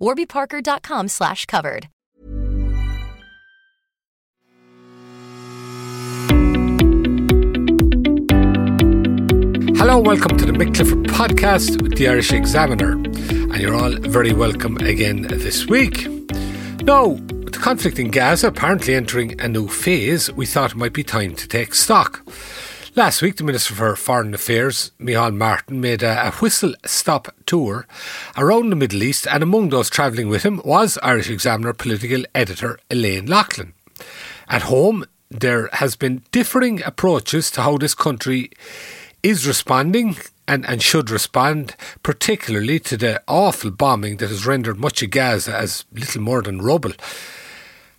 warbyparker.com/covered. Hello, welcome to the McClifford podcast with the Irish Examiner, and you're all very welcome again this week. Now, with the conflict in Gaza apparently entering a new phase, we thought it might be time to take stock. Last week, the Minister for Foreign Affairs, Micheál Martin, made a whistle-stop tour around the Middle East, and among those travelling with him was Irish Examiner political editor Elaine Loughlin. At home, there has been differing approaches to how this country is responding and should respond, particularly to the awful bombing that has rendered much of Gaza as little more than rubble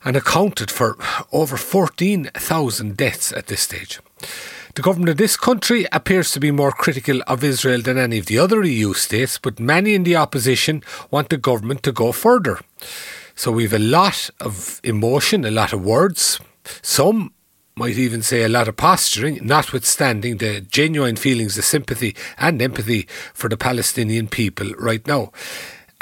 and accounted for over 14,000 deaths at this stage. The government of this country appears to be more critical of Israel than any of the other EU states, but many in the opposition want the government to go further. So we've a lot of emotion, a lot of words, some might even say a lot of posturing, notwithstanding the genuine feelings of sympathy and empathy for the Palestinian people right now.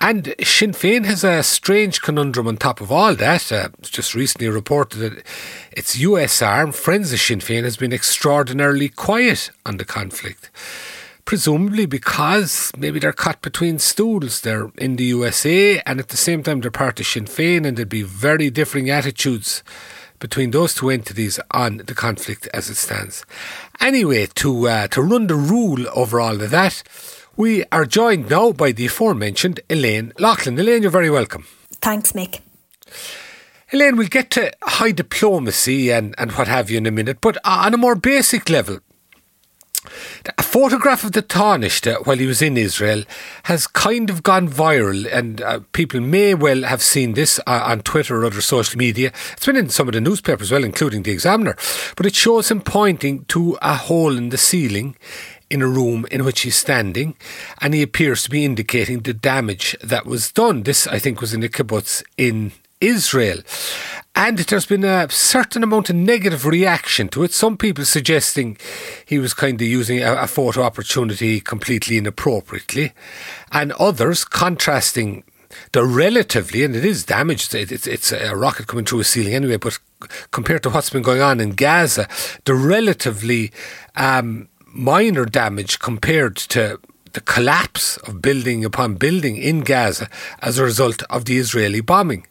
And Sinn Féin has a strange conundrum on top of all that. Just recently reported that its US arm, Friends of Sinn Féin, has been extraordinarily quiet on the conflict. Presumably because maybe they're caught between stools. They're in the USA and at the same time they're part of Sinn Féin, and there'd be very differing attitudes between those two entities on the conflict as it stands. Anyway, to run the rule over all of that, we are joined now by the aforementioned Elaine Loughlin. Elaine, you're very welcome. Thanks, Mick. Elaine, we'll get to high diplomacy and what have you in a minute, but on a more basic level, a photograph of the Taoiseach while he was in Israel has kind of gone viral, and people may well have seen this on Twitter or other social media. It's been in some of the newspapers as well, including The Examiner. But it shows him pointing to a hole in the ceiling in a room in which he's standing, and he appears to be indicating the damage that was done. This, I think, was in the kibbutz in Israel. And there's been a certain amount of negative reaction to it. Some people suggesting he was kind of using a photo opportunity completely inappropriately, and others contrasting the relatively, and it is damaged, it's a rocket coming through a ceiling anyway, but compared to what's been going on in Gaza, the relatively minor damage compared to the collapse of building upon building in Gaza as a result of the Israeli bombing.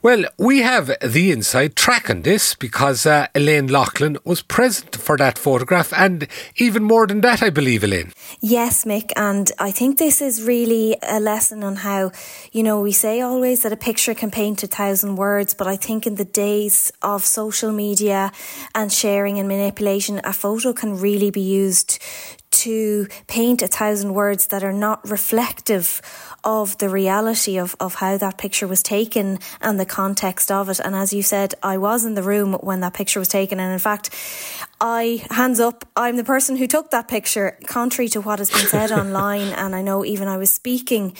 Well, we have the inside track on this because Elaine Loughlin was present for that photograph, and even more than that, I believe, Elaine. Yes, Mick, and I think this is really a lesson on how, you know, we say always that a picture can paint 1,000 words, but I think in the days of social media and sharing and manipulation, a photo can really be used to paint 1,000 words that are not reflective of the reality of how that picture was taken and the context of it. And as you said, I was in the room when that picture was taken. And in fact, I'm the person who took that picture, contrary to what has been said online. And I know even I was speaking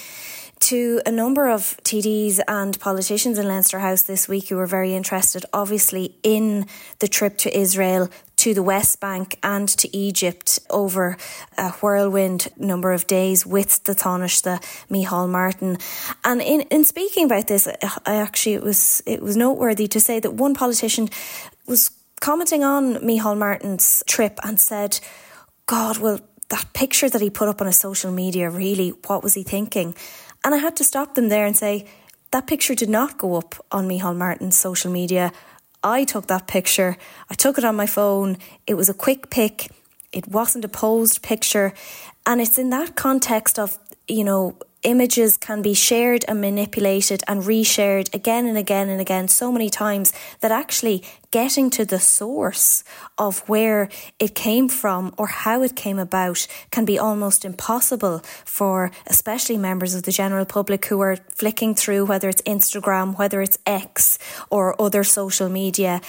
to a number of TDs and politicians in Leinster House this week who were very interested, obviously, in the trip to Israel, to the West Bank and to Egypt over a whirlwind number of days with the Taoiseach, Micheál Martin. And in speaking about this, it was noteworthy to say that one politician was commenting on Micheál Martin's trip and said, God, well, that picture that he put up on his social media, really, what was he thinking? And I had to stop them there and say, that picture did not go up on Micheál Martin's social media. I took that picture. I took it on my phone. It was a quick pic. It wasn't a posed picture. And it's in that context of, you know, images can be shared and manipulated and reshared again and again and again so many times that actually getting to the source of where it came from or how it came about can be almost impossible for especially members of the general public who are flicking through, whether it's Instagram, whether it's X or other social media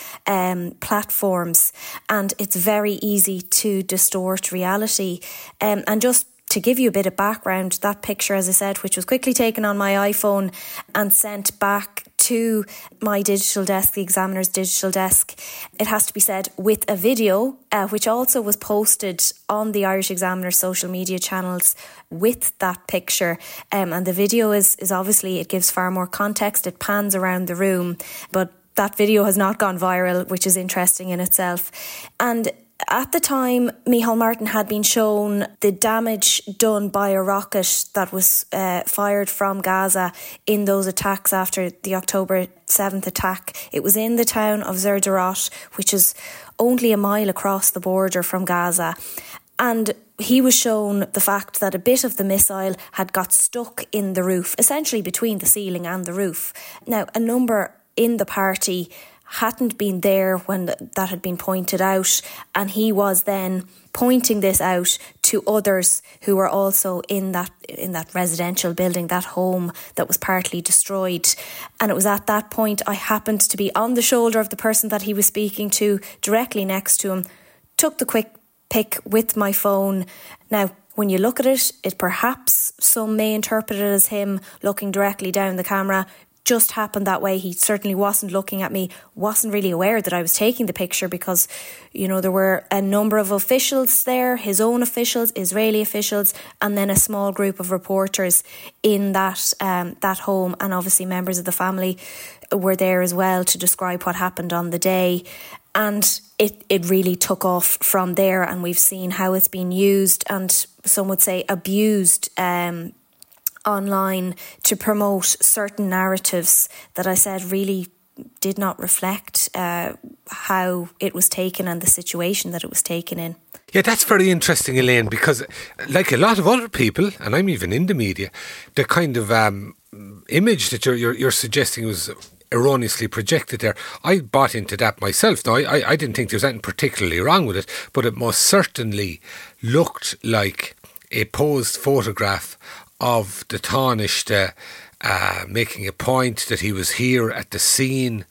platforms. And it's very easy to distort reality. And just to give you a bit of background, that picture, as I said, which was quickly taken on my iPhone and sent back to my digital desk, the Examiner's digital desk, it has to be said, with a video, which also was posted on the Irish Examiner social media channels with that picture. And the video is obviously, it gives far more context, it pans around the room, but that video has not gone viral, which is interesting in itself. And at the time, Micheál Martin had been shown the damage done by a rocket that was fired from Gaza in those attacks after the October 7th attack. It was in the town of Sderot, which is only a mile across the border from Gaza. And he was shown the fact that a bit of the missile had got stuck in the roof, essentially between the ceiling and the roof. Now, a number in the party hadn't been there when that had been pointed out, and he was then pointing this out to others who were also in that residential building, that home that was partly destroyed. And it was at that point I happened to be on the shoulder of the person that he was speaking to, directly next to him, took the quick pic with my phone. Now, when you look at it, it perhaps some may interpret it as him looking directly down the camera. Just happened that way. He certainly wasn't looking at me, wasn't really aware that I was taking the picture because, you know, there were a number of officials there, his own officials, Israeli officials, and then a small group of reporters in that home. And obviously members of the family were there as well to describe what happened on the day. And it really took off from there. And we've seen how it's been used and some would say abused online to promote certain narratives that I said really did not reflect how it was taken and the situation that it was taken in. Yeah, that's very interesting, Elaine, because like a lot of other people, and I'm even in the media, the kind of image that you're suggesting was erroneously projected there. I bought into that myself. Now, I didn't think there was anything particularly wrong with it, but it most certainly looked like a posed photograph of the tarnished making a point that he was here at the scene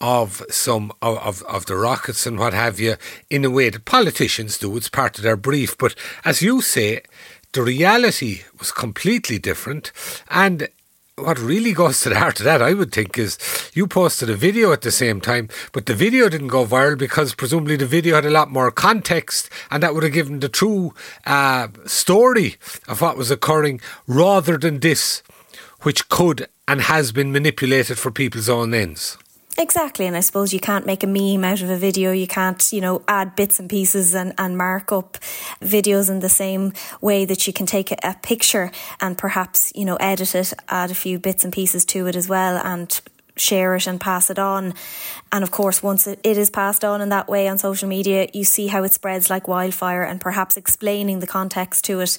of some of the rockets and what have you, in a way that politicians do. It's part of their brief. But as you say, the reality was completely different. And what really goes to the heart of that, I would think, is you posted a video at the same time, but the video didn't go viral because presumably the video had a lot more context, and that would have given the true story of what was occurring rather than this, which could and has been manipulated for people's own ends. Exactly, and I suppose you can't make a meme out of a video. You can't, you know, add bits and pieces and mark up videos in the same way that you can take a picture and perhaps, you know, edit it, add a few bits and pieces to it as well and share it and pass it on. And of course, once it is passed on in that way on social media, you see how it spreads like wildfire, and perhaps explaining the context to it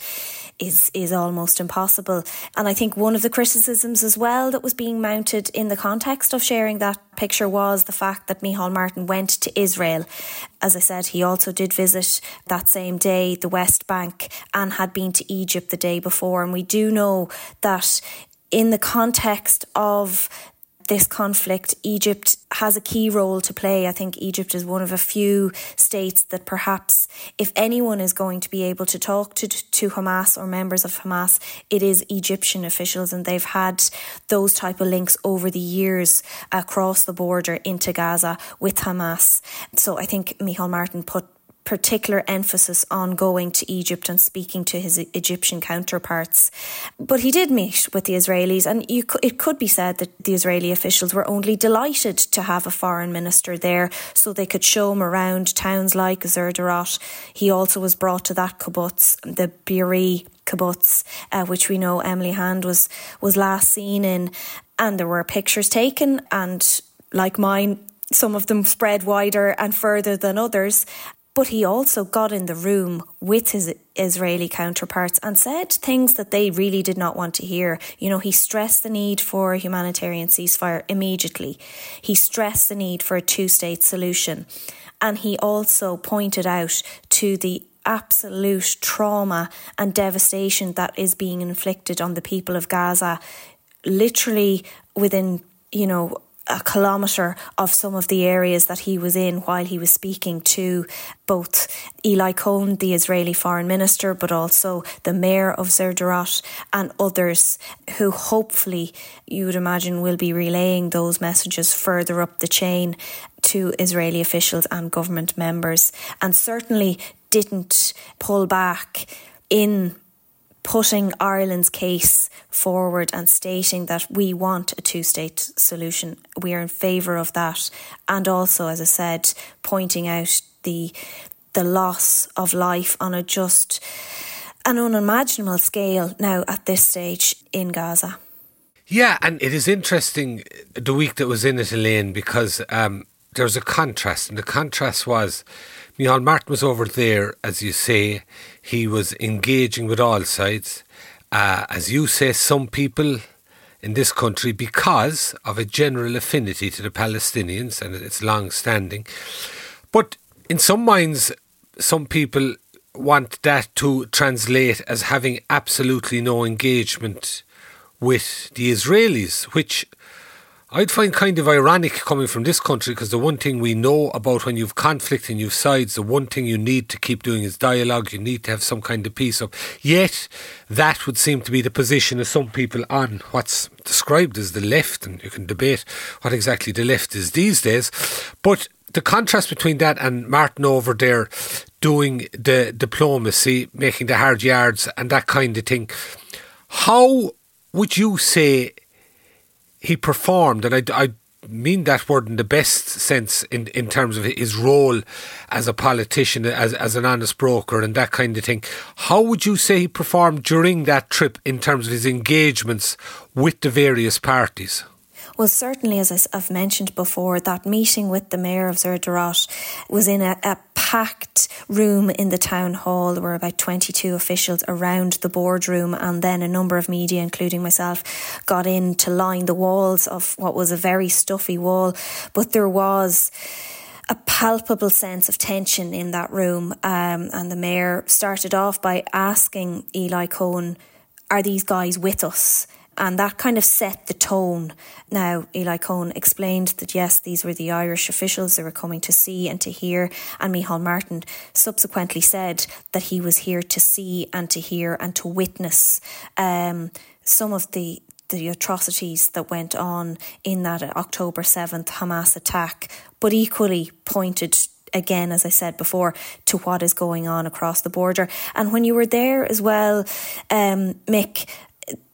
is almost impossible. And I think one of the criticisms as well that was being mounted in the context of sharing that picture was the fact that Micheál Martin went to Israel. As I said, he also did visit that same day the West Bank and had been to Egypt the day before. And we do know that in the context of this conflict, Egypt has a key role to play. I think Egypt is one of a few states that perhaps, if anyone is going to be able to talk to Hamas or members of Hamas, it is Egyptian officials, and they've had those type of links over the years across the border into Gaza with Hamas. So I think Micheál Martin put particular emphasis on going to Egypt and speaking to his Egyptian counterparts. But he did meet with the Israelis, and it could be said that the Israeli officials were only delighted to have a foreign minister there so they could show him around towns like Sderot. He also was brought to that kibbutz, the Be'eri kibbutz, which we know Emily Hand was last seen in. And there were pictures taken, and like mine, some of them spread wider and further than others. But he also got in the room with his Israeli counterparts and said things that they really did not want to hear. You know, he stressed the need for a humanitarian ceasefire immediately. He stressed the need for a two-state solution. And he also pointed out to the absolute trauma and devastation that is being inflicted on the people of Gaza, literally within, you know, a kilometre of some of the areas that he was in while he was speaking to both Eli Cohen, the Israeli foreign minister, but also the mayor of Sderot and others who hopefully, you would imagine, will be relaying those messages further up the chain to Israeli officials and government members, and certainly didn't pull back in putting Ireland's case forward and stating that we want a two-state solution. We are in favour of that. And also, as I said, pointing out the loss of life on a just an unimaginable scale now at this stage in Gaza. Yeah, and it is interesting, the week that was in it, Elaine, because there was a contrast. And the contrast was, Micheál Martin was over there, as you say. He was engaging with all sides. As you say, some people in this country, because of a general affinity to the Palestinians, and it's long-standing. But in some minds, some people want that to translate as having absolutely no engagement with the Israelis, which I'd find kind of ironic coming from this country, because the one thing we know about when you've conflict and you've sides, the one thing you need to keep doing is dialogue. You need to have some kind of peace up. Yet, that would seem to be the position of some people on what's described as the left, and you can debate what exactly the left is these days. But the contrast between that and Martin over there doing the diplomacy, making the hard yards and that kind of thing, how would you say he performed, and I mean that word in the best sense, in terms of his role as a politician, as an honest broker and that kind of thing. How would you say he performed during that trip in terms of his engagements with the various parties? Well, certainly, as I've mentioned before, that meeting with the mayor of Sderot was in a packed room in the town hall. There were about 22 officials around the boardroom, and then a number of media, including myself, got in to line the walls of what was a very stuffy wall. But there was a palpable sense of tension in that room. And the mayor started off by asking Eli Cohen, "Are these guys with us?" And that kind of set the tone. Now, Eli Cohen explained that, yes, these were the Irish officials they were coming to see and to hear. And Micheál Martin subsequently said that he was here to see and to hear and to witness some of the atrocities that went on in that October 7th Hamas attack, but equally pointed, again, as I said before, to what is going on across the border. And when you were there as well, Mick,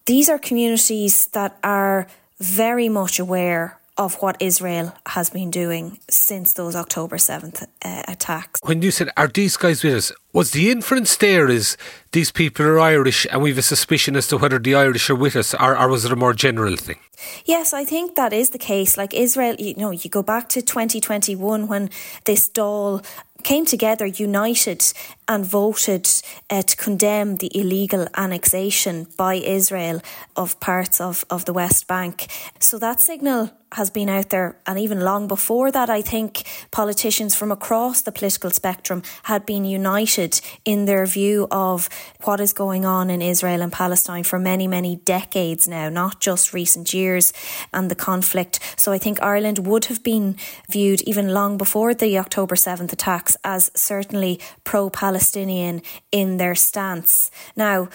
these are communities that are very much aware of what Israel has been doing since those October 7th attacks. When you said, "Are these guys with us?" was the inference there is these people are Irish and we have a suspicion as to whether the Irish are with us, or was it a more general thing? Yes, I think that is the case. Like Israel, you know, you go back to 2021 when this Dáil came together, united, and voted to condemn the illegal annexation by Israel of parts of the West Bank. So that signal has been out there. And even long before that, I think politicians from across the political spectrum had been united in their view of what is going on in Israel and Palestine for many, many decades now, not just recent years and the conflict. So I think Ireland would have been viewed even long before the October 7th attacks as certainly pro-Palestinian in their stance. Now,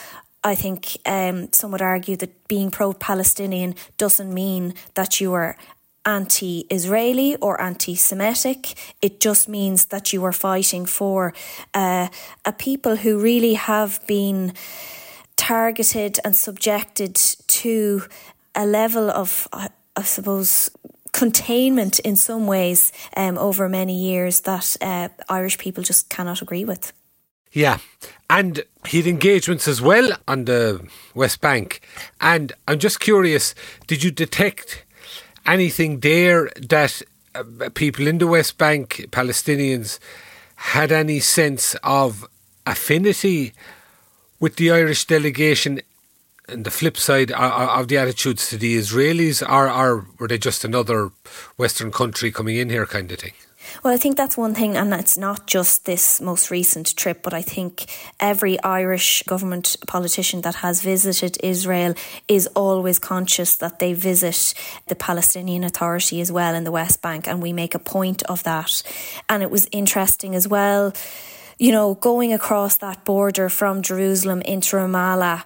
I think some would argue that being pro-Palestinian doesn't mean that you are anti-Israeli or anti-Semitic. It just means that you are fighting for a people who really have been targeted and subjected to a level of, I suppose, containment in some ways over many years that Irish people just cannot agree with. Yeah, and he had engagements as well on the West Bank. And I'm just curious, did you detect anything there that people in the West Bank, Palestinians, had any sense of affinity with the Irish delegation, and the flip side of the attitudes to the Israelis, or were they just another Western country coming in here kind of thing? Well, I think that's one thing, and it's not just this most recent trip, but I think every Irish government politician that has visited Israel is always conscious that they visit the Palestinian Authority as well in the West Bank, and we make a point of that. And it was interesting as well, you know, going across that border from Jerusalem into Ramallah,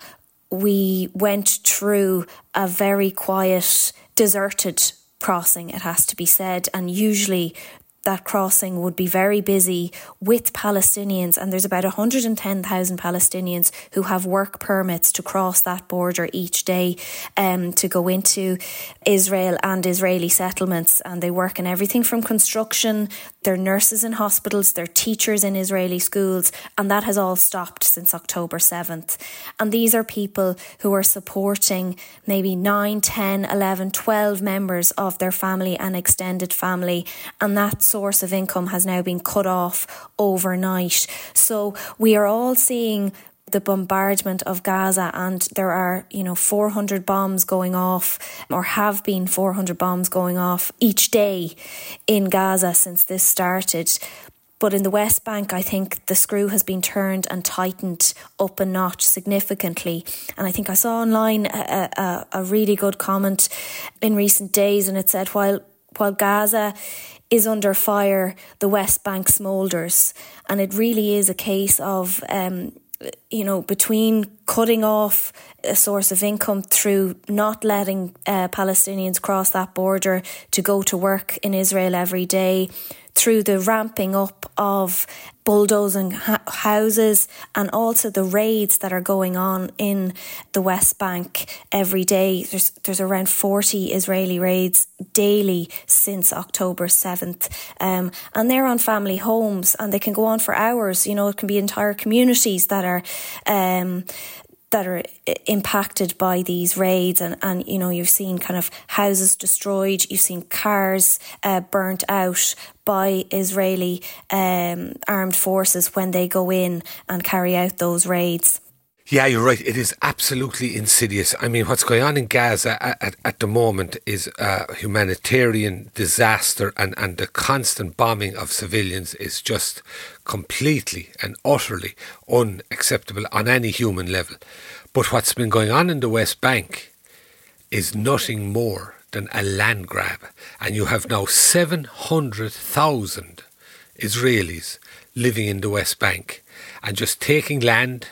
we went through a very quiet, deserted crossing, it has to be said, and usually that crossing would be very busy with Palestinians, and there's about 110,000 Palestinians who have work permits to cross that border each day to go into Israel and Israeli settlements, and they work in everything from construction, they're nurses in hospitals, they're teachers in Israeli schools, and that has all stopped since October 7th. And these are people who are supporting maybe 9, 10, 11, 12 members of their family and extended family, and that's source of income has now been cut off overnight. So we are all seeing the bombardment of Gaza, and there are, you know, 400 bombs going off, or have been 400 bombs going off each day in Gaza since this started. But in the West Bank, I think the screw has been turned and tightened up a notch significantly. And I think I saw online a really good comment in recent days, and it said, while Gaza is under fire, the West Bank smoulders. And it really is a case of, you know, between cutting off a source of income through not letting Palestinians cross that border to go to work in Israel every day, through the ramping up of bulldozing houses, and also the raids that are going on in the West Bank every day. There's around 40 Israeli raids daily since October 7th. And they're on family homes, and they can go on for hours. You know, it can be entire communities that are impacted by these raids, and you know, you've seen kind of houses destroyed, you've seen cars burnt out by Israeli armed forces when they go in and carry out those raids. Yeah, you're right. It is absolutely insidious. I mean, what's going on in Gaza at the moment is a humanitarian disaster, and the constant bombing of civilians is just completely and utterly unacceptable on any human level. But what's been going on in the West Bank is nothing more than a land grab. And you have now 700,000 Israelis living in the West Bank and just taking land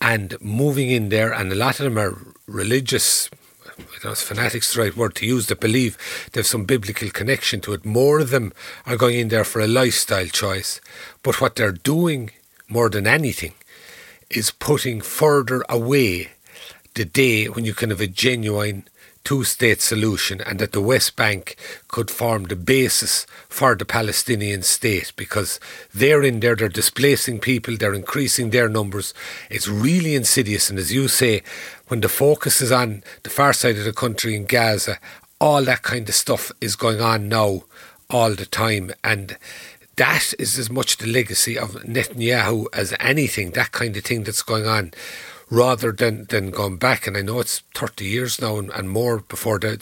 and moving in there, and a lot of them are religious, I don't know if fanatics is the right word to use, that believe they have some biblical connection to it. More of them are going in there for a lifestyle choice. But what they're doing more than anything is putting further away the day when you can have a genuine two-state solution, and that the West Bank could form the basis for the Palestinian state, because they're in there, they're displacing people, they're increasing their numbers. It's really insidious, and as you say, when the focus is on the far side of the country in Gaza, all that kind of stuff is going on now all the time, and that is as much the legacy of Netanyahu as anything, that kind of thing that's going on, rather than going back. And I know it's 30 years now and more before the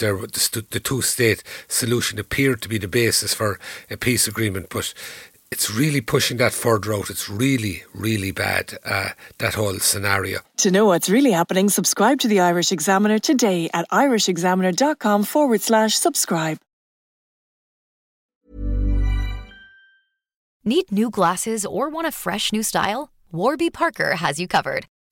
two-state solution appeared to be the basis for a peace agreement, but it's really pushing that further out. It's really, really bad, that whole scenario. To know what's really happening, subscribe to the Irish Examiner today at irishexaminer.com/subscribe. Need new glasses or want a fresh new style? Warby Parker has you covered.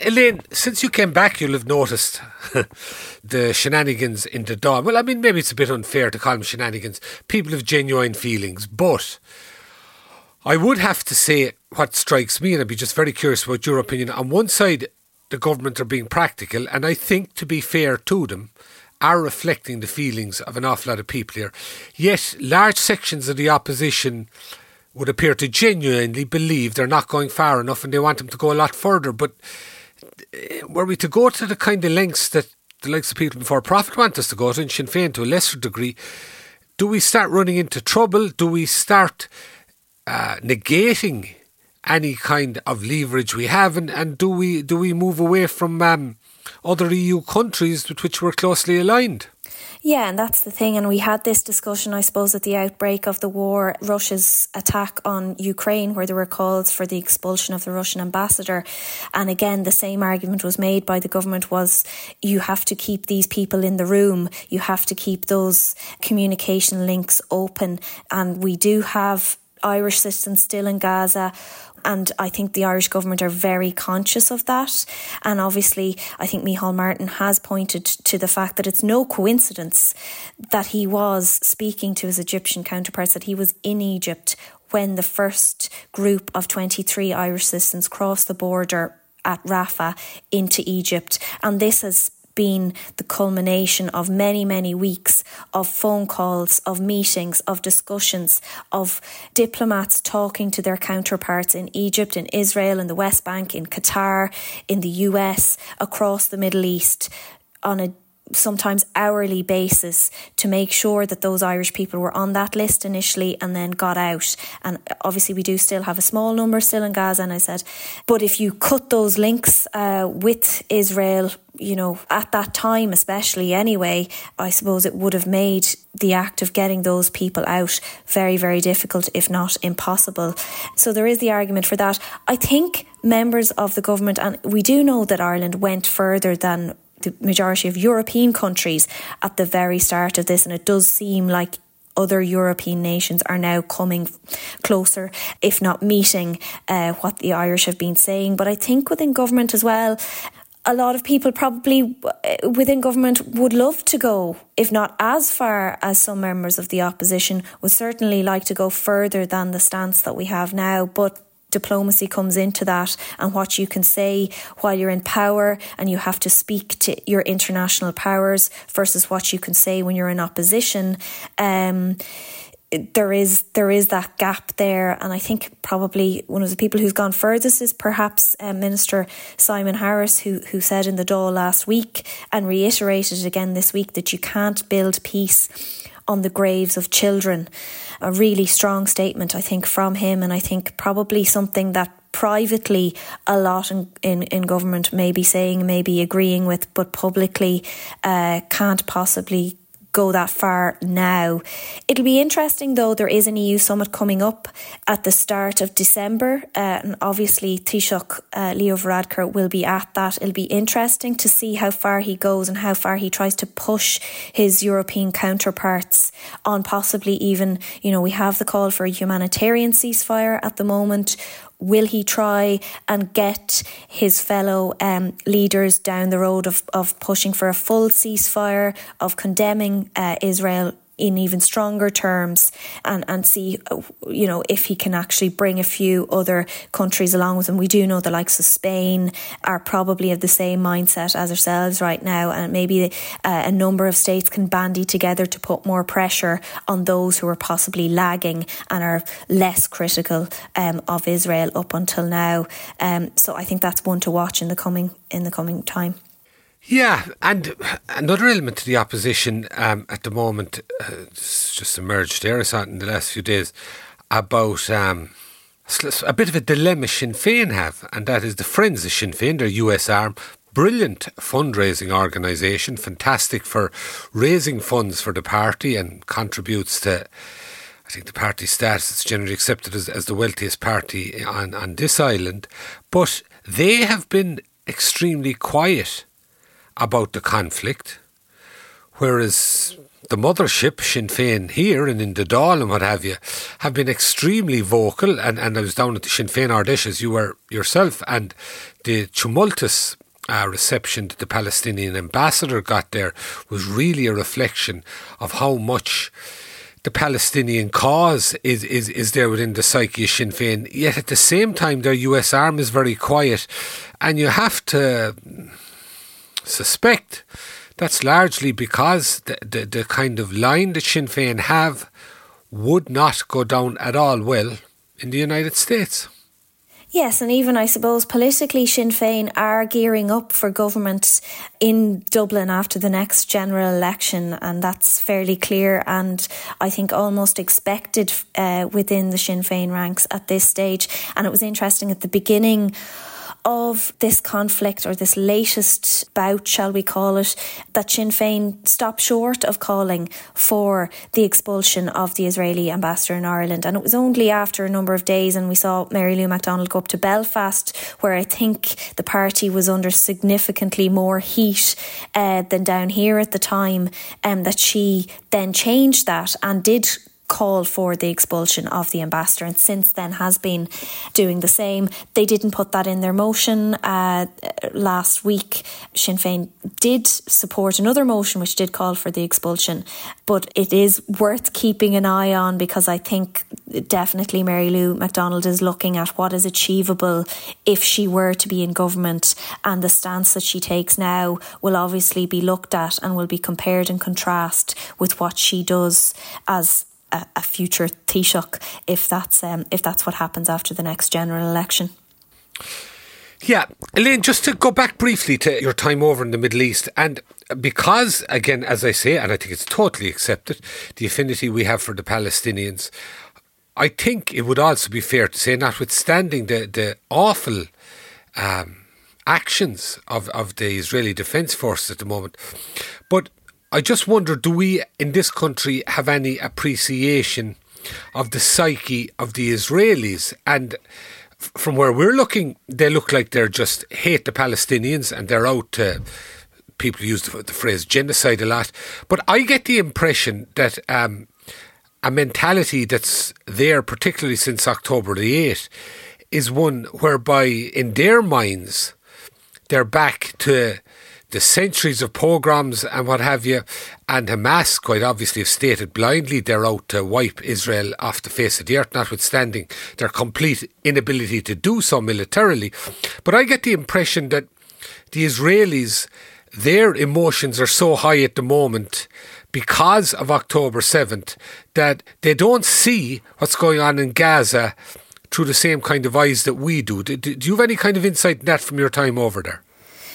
Elaine, since you came back, you'll have noticed the shenanigans in the Dáil. Well, I mean, maybe it's a bit unfair to call them shenanigans. People have genuine feelings, but I would have to say what strikes me, and I'd be just very curious about your opinion. On one side, the government are being practical, and I think, to be fair to them, are reflecting the feelings of an awful lot of people here. Yet, large sections of the opposition would appear to genuinely believe they're not going far enough and they want them to go a lot further. But were we to go to the kind of lengths that the likes of people before profit want us to go to, and Sinn Féin to a lesser degree, do we start running into trouble? Do we start negating any kind of leverage we have? And do we move away from other EU countries with which we're closely aligned? Yeah, and that's the thing. And we had this discussion, I suppose, at the outbreak of the war, Russia's attack on Ukraine, where there were calls for the expulsion of the Russian ambassador. And again, the same argument was made by the government was you have to keep these people in the room. You have to keep those communication links open. And we do have Irish citizens still in Gaza. And I think the Irish government are very conscious of that. And obviously, I think Micheál Martin has pointed to the fact that it's no coincidence that he was speaking to his Egyptian counterparts, that he was in Egypt when the first group of 23 Irish citizens crossed the border at Rafah into Egypt. And this has been the culmination of many, many weeks of phone calls, of meetings, of discussions, of diplomats talking to their counterparts in Egypt, in Israel, in the West Bank, in Qatar, in the US, across the Middle East, on a sometimes hourly basis to make sure that those Irish people were on that list initially and then got out. And obviously we do still have a small number still in Gaza, and I said, but if you cut those links with Israel, you know, at that time especially anyway, I suppose it would have made the act of getting those people out very, very difficult, if not impossible. So there is the argument for that. I think members of the government, and we do know that Ireland went further than the majority of European countries at the very start of this, and it does seem like other European nations are now coming closer, if not meeting what the Irish have been saying. But I think within government as well, a lot of people probably within government would love to go, if not as far as some members of the opposition, would certainly like to go further than the stance that we have now. But diplomacy comes into that, and what you can say while you're in power and you have to speak to your international powers versus what you can say when you're in opposition. There is that gap there, and I think probably one of the people who's gone furthest is perhaps Minister Simon Harris, who said in the Dáil last week and reiterated again this week that you can't build peace on the graves of children. A really strong statement, I think, from him, and I think probably something that privately a lot in government may be saying, may be agreeing with, but publicly can't possibly go that far now. It'll be interesting though, there is an EU summit coming up at the start of December, and obviously Taoiseach Leo Varadkar will be at that. It'll be interesting to see how far he goes and how far he tries to push his European counterparts on possibly even, you know, we have the call for a humanitarian ceasefire at the moment. Will he try and get his fellow leaders down the road of pushing for a full ceasefire, of condemning Israel in even stronger terms, and see, you know, if he can actually bring a few other countries along with him? We do know the likes of Spain are probably of the same mindset as ourselves right now, and maybe a number of states can bandy together to put more pressure on those who are possibly lagging and are less critical of Israel up until now. So I think that's one to watch in the coming time. Yeah, and another element to the opposition at the moment just emerged there. I saw it in the last few days about a bit of a dilemma Sinn Féin have, and that is the Friends of Sinn Féin, their US arm. Brilliant fundraising organisation, fantastic for raising funds for the party, and contributes to, I think, the party status. It's generally accepted as the wealthiest party on this island. But they have been extremely quiet about the conflict, whereas the mothership, Sinn Féin here and in the Dáil and what have you, have been extremely vocal. And I was down at the Sinn Féin Ardesh, as you were yourself, and the tumultuous reception that the Palestinian ambassador got there was really a reflection of how much the Palestinian cause is there within the psyche of Sinn Féin, yet at the same time their US arm is very quiet, and you have to suspect that's largely because the kind of line that Sinn Féin have would not go down at all well in the United States. Yes, and even I suppose politically Sinn Féin are gearing up for government in Dublin after the next general election, and that's fairly clear and I think almost expected within the Sinn Féin ranks at this stage. And it was interesting at the beginning of this conflict, or this latest bout, shall we call it, that Sinn Féin stopped short of calling for the expulsion of the Israeli ambassador in Ireland. And it was only after a number of days, and we saw Mary Lou MacDonald go up to Belfast, where I think the party was under significantly more heat than down here at the time, that she then changed that and did call for the expulsion of the ambassador, and since then has been doing the same. They didn't put that in their motion last week. Sinn Féin did support another motion which did call for the expulsion, but it is worth keeping an eye on, because I think definitely Mary Lou MacDonald is looking at what is achievable if she were to be in government, and the stance that she takes now will obviously be looked at and will be compared and contrast with what she does as a future Taoiseach, if that's what happens after the next general election. Yeah, Elaine, just to go back briefly to your time over in the Middle East, and because, again, as I say, and I think it's totally accepted, the affinity we have for the Palestinians, I think it would also be fair to say, notwithstanding the awful actions of the Israeli Defence Forces at the moment, but I just wonder, do we in this country have any appreciation of the psyche of the Israelis? And from where we're looking, they look like they're just hate the Palestinians and they're out to, people use the phrase genocide a lot. But I get the impression that a mentality that's there, particularly since October the 8th, is one whereby in their minds, they're back to the centuries of pogroms and what have you, and Hamas quite obviously have stated blindly they're out to wipe Israel off the face of the earth, notwithstanding their complete inability to do so militarily. But I get the impression that the Israelis, their emotions are so high at the moment because of October 7th that they don't see what's going on in Gaza through the same kind of eyes that we do. Do you have any kind of insight in that from your time over there?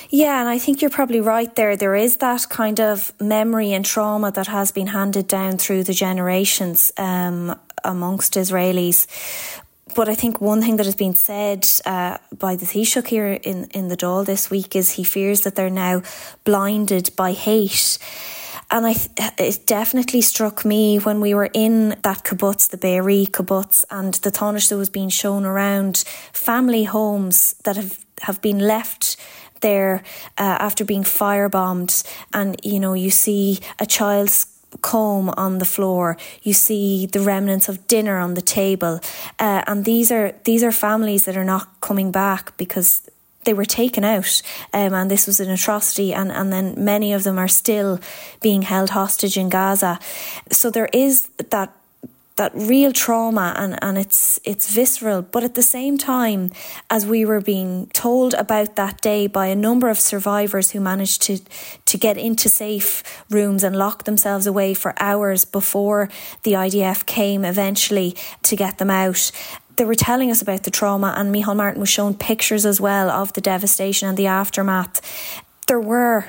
Yeah, and I think you're probably right there. There is that kind of memory and trauma that has been handed down through the generations amongst Israelis. But I think one thing that has been said by the Taoiseach here in the Dáil this week is he fears that they're now blinded by hate. And it definitely struck me when we were in that kibbutz, the Be'eri kibbutz, and the Taoiseach that was being shown around family homes that have been left there after being firebombed, and you know, you see a child's comb on the floor, you see the remnants of dinner on the table, and these are families that are not coming back because they were taken out, and this was an atrocity, and then many of them are still being held hostage in Gaza. So there is that real trauma, and it's visceral. But at the same time, as we were being told about that day by a number of survivors who managed to get into safe rooms and lock themselves away for hours before the IDF came eventually to get them out, they were telling us about the trauma, and Micheál Martin was shown pictures as well of the devastation and the aftermath. There were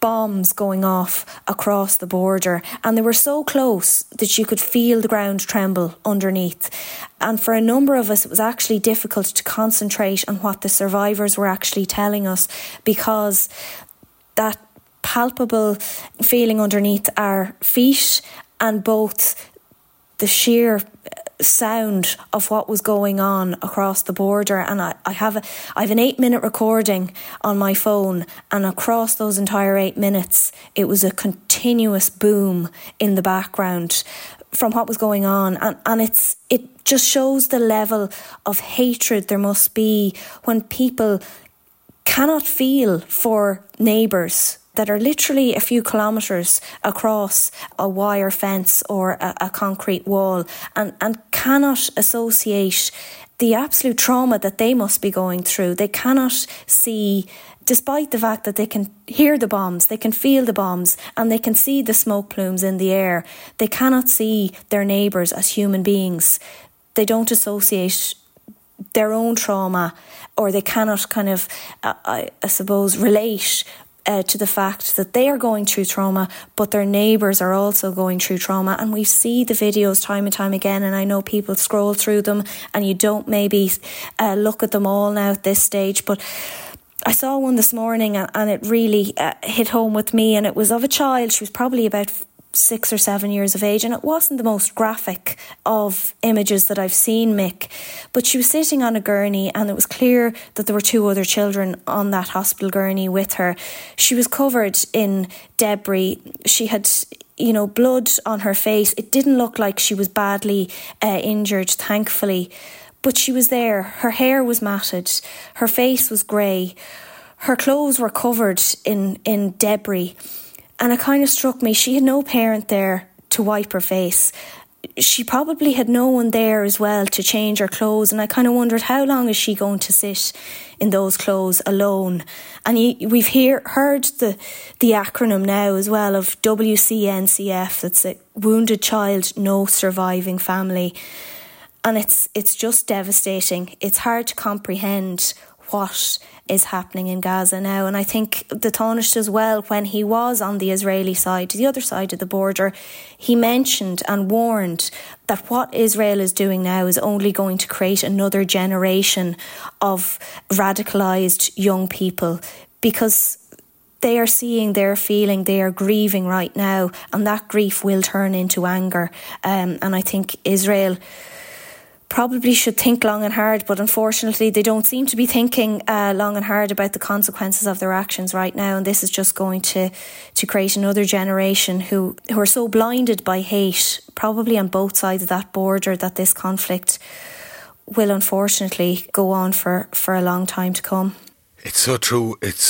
bombs going off across the border, and they were so close that you could feel the ground tremble underneath. And for a number of us, it was actually difficult to concentrate on what the survivors were actually telling us, because that palpable feeling underneath our feet and both the sheer sound of what was going on across the border. And I have an 8-minute recording on my phone, and across those entire 8 minutes it was a continuous boom in the background from what was going on, and it just shows the level of hatred there must be when people cannot feel for neighbours that are literally a few kilometres across a wire fence or a concrete wall, and cannot associate the absolute trauma that they must be going through. They cannot see, despite the fact that they can hear the bombs, they can feel the bombs, and they can see the smoke plumes in the air, they cannot see their neighbours as human beings. They don't associate their own trauma, or they cannot kind of, I suppose, relate to the fact that they are going through trauma, but their neighbours are also going through trauma. And we see the videos time and time again, and I know people scroll through them and you don't maybe look at them all now at this stage, but I saw one this morning and it really hit home with me, and it was of a child. She was probably about 6 or 7 years of age, and it wasn't the most graphic of images that I've seen, Mick, but she was sitting on a gurney and it was clear that there were two other children on that hospital gurney with her. She was covered in debris. She had, you know, blood on her face. It didn't look like she was badly injured, thankfully, but she was there. Her hair was matted. Her face was grey. Her clothes were covered in debris. And it kind of struck me, she had no parent there to wipe her face. She probably had no one there as well to change her clothes. And I kind of wondered, how long is she going to sit in those clothes alone? And we've heard the acronym now as well of WCNCF. That's a wounded child, no surviving family. And it's just devastating. It's hard to comprehend what is happening in Gaza now. And I think the Taoiseach as well, when he was on the Israeli side, the other side of the border, he mentioned and warned that what Israel is doing now is only going to create another generation of radicalised young people, because they are seeing, they're feeling, they are grieving right now, and that grief will turn into anger. And I think Israel probably should think long and hard, but unfortunately they don't seem to be thinking long and hard about the consequences of their actions right now, and this is just going to create another generation who are so blinded by hate, probably on both sides of that border, that this conflict will unfortunately go on for a long time to come. It's so true. It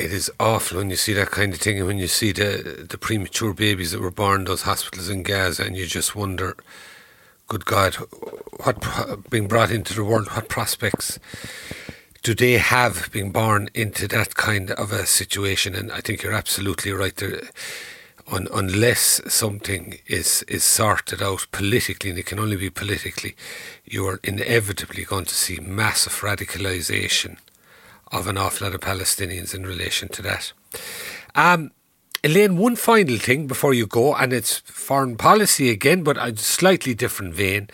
is awful when you see that kind of thing, and when you see the premature babies that were born in those hospitals in Gaza, and you just wonder, good God, what being brought into the world, what prospects do they have being born into that kind of a situation? And I think you're absolutely right there. Unless something is sorted out politically, and it can only be politically, you are inevitably going to see massive radicalisation of an awful lot of Palestinians in relation to that. Elaine, one final thing before you go, and it's foreign policy again, but a slightly different vein.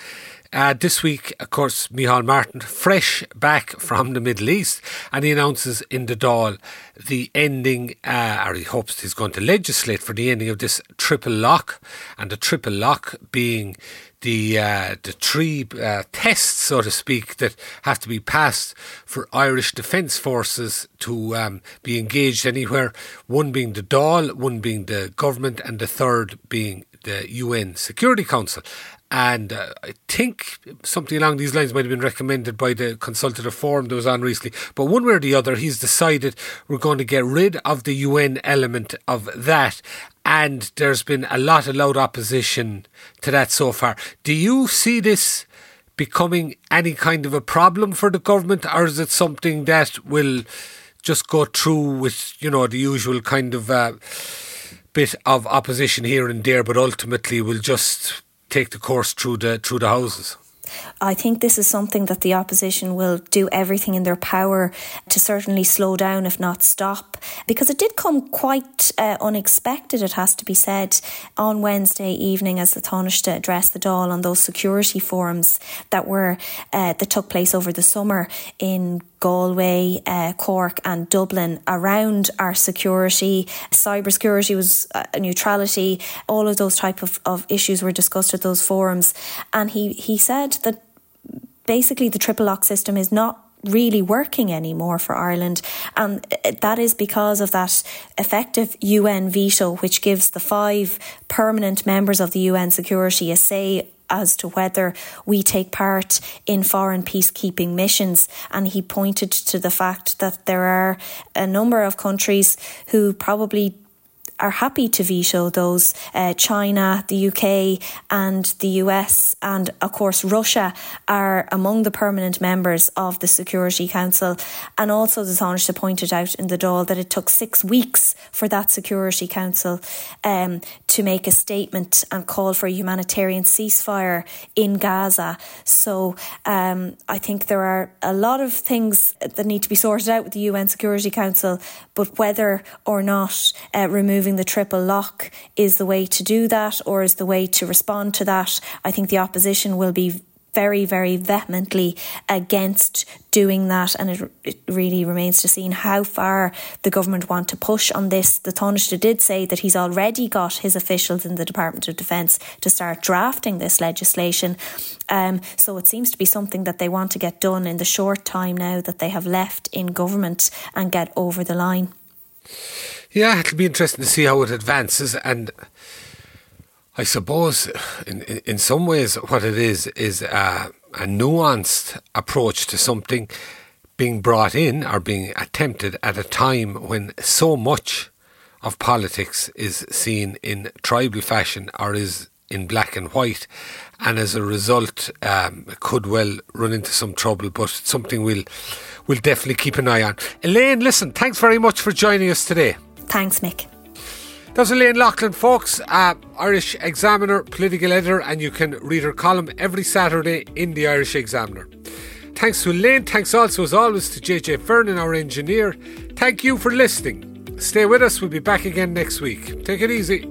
This week, of course, Micheál Martin, fresh back from the Middle East, and he announces in the Dáil the ending, or he hopes he's going to legislate for the ending of this triple lock, and the triple lock being the three tests, so to speak, that have to be passed for Irish Defence Forces to be engaged anywhere, one being the Dáil, one being the government, and the third being the UN Security Council. And I think something along these lines might have been recommended by the consultative forum that was on recently. But one way or the other, he's decided we're going to get rid of the UN element of that. And there's been a lot of loud opposition to that so far. Do you see this becoming any kind of a problem for the government, or is it something that will just go through with, you know, the usual kind of bit of opposition here and there, but ultimately will just take the course through the houses? I think this is something that the opposition will do everything in their power to certainly slow down, if not stop, because it did come quite unexpected, it has to be said, on Wednesday evening as the Taoiseach addressed the Dáil on those security forums that took place over the summer in Galway, Cork and Dublin around our security. Cybersecurity was neutrality. All of those type of issues were discussed at those forums. And he said that basically the triple lock system is not really working anymore for Ireland, and that is because of that effective UN veto, which gives the 5 permanent members of the UN security a say as to whether we take part in foreign peacekeeping missions. And he pointed to the fact that there are a number of countries who probably are happy to veto those, China, the UK and the US, and of course Russia are among the permanent members of the Security Council. And also the Taoiseach pointed out in the Dáil that it took 6 weeks for that Security Council to make a statement and call for a humanitarian ceasefire in Gaza. So I think there are a lot of things that need to be sorted out with the UN Security Council, but whether or not removing the triple lock is the way to do that, or is the way to respond to that. I think the opposition will be very, very vehemently against doing that, and it really remains to be seen how far the government want to push on this. The Taoiseach did say that he's already got his officials in the Department of Defence to start drafting this legislation. So it seems to be something that they want to get done in the short time now that they have left in government and get over the line. Yeah, it'll be interesting to see how it advances, and I suppose in some ways what it is a nuanced approach to something being brought in or being attempted at a time when so much of politics is seen in tribal fashion or is in black and white, and as a result could well run into some trouble, but something we'll definitely keep an eye on. Elaine, listen, thanks very much for joining us today. Thanks, Mick. That's Elaine Loughlin, folks, Irish Examiner, political editor, and you can read her column every Saturday in the Irish Examiner. Thanks to Elaine. Thanks also, as always, to JJ Fernan, our engineer. Thank you for listening. Stay with us. We'll be back again next week. Take it easy.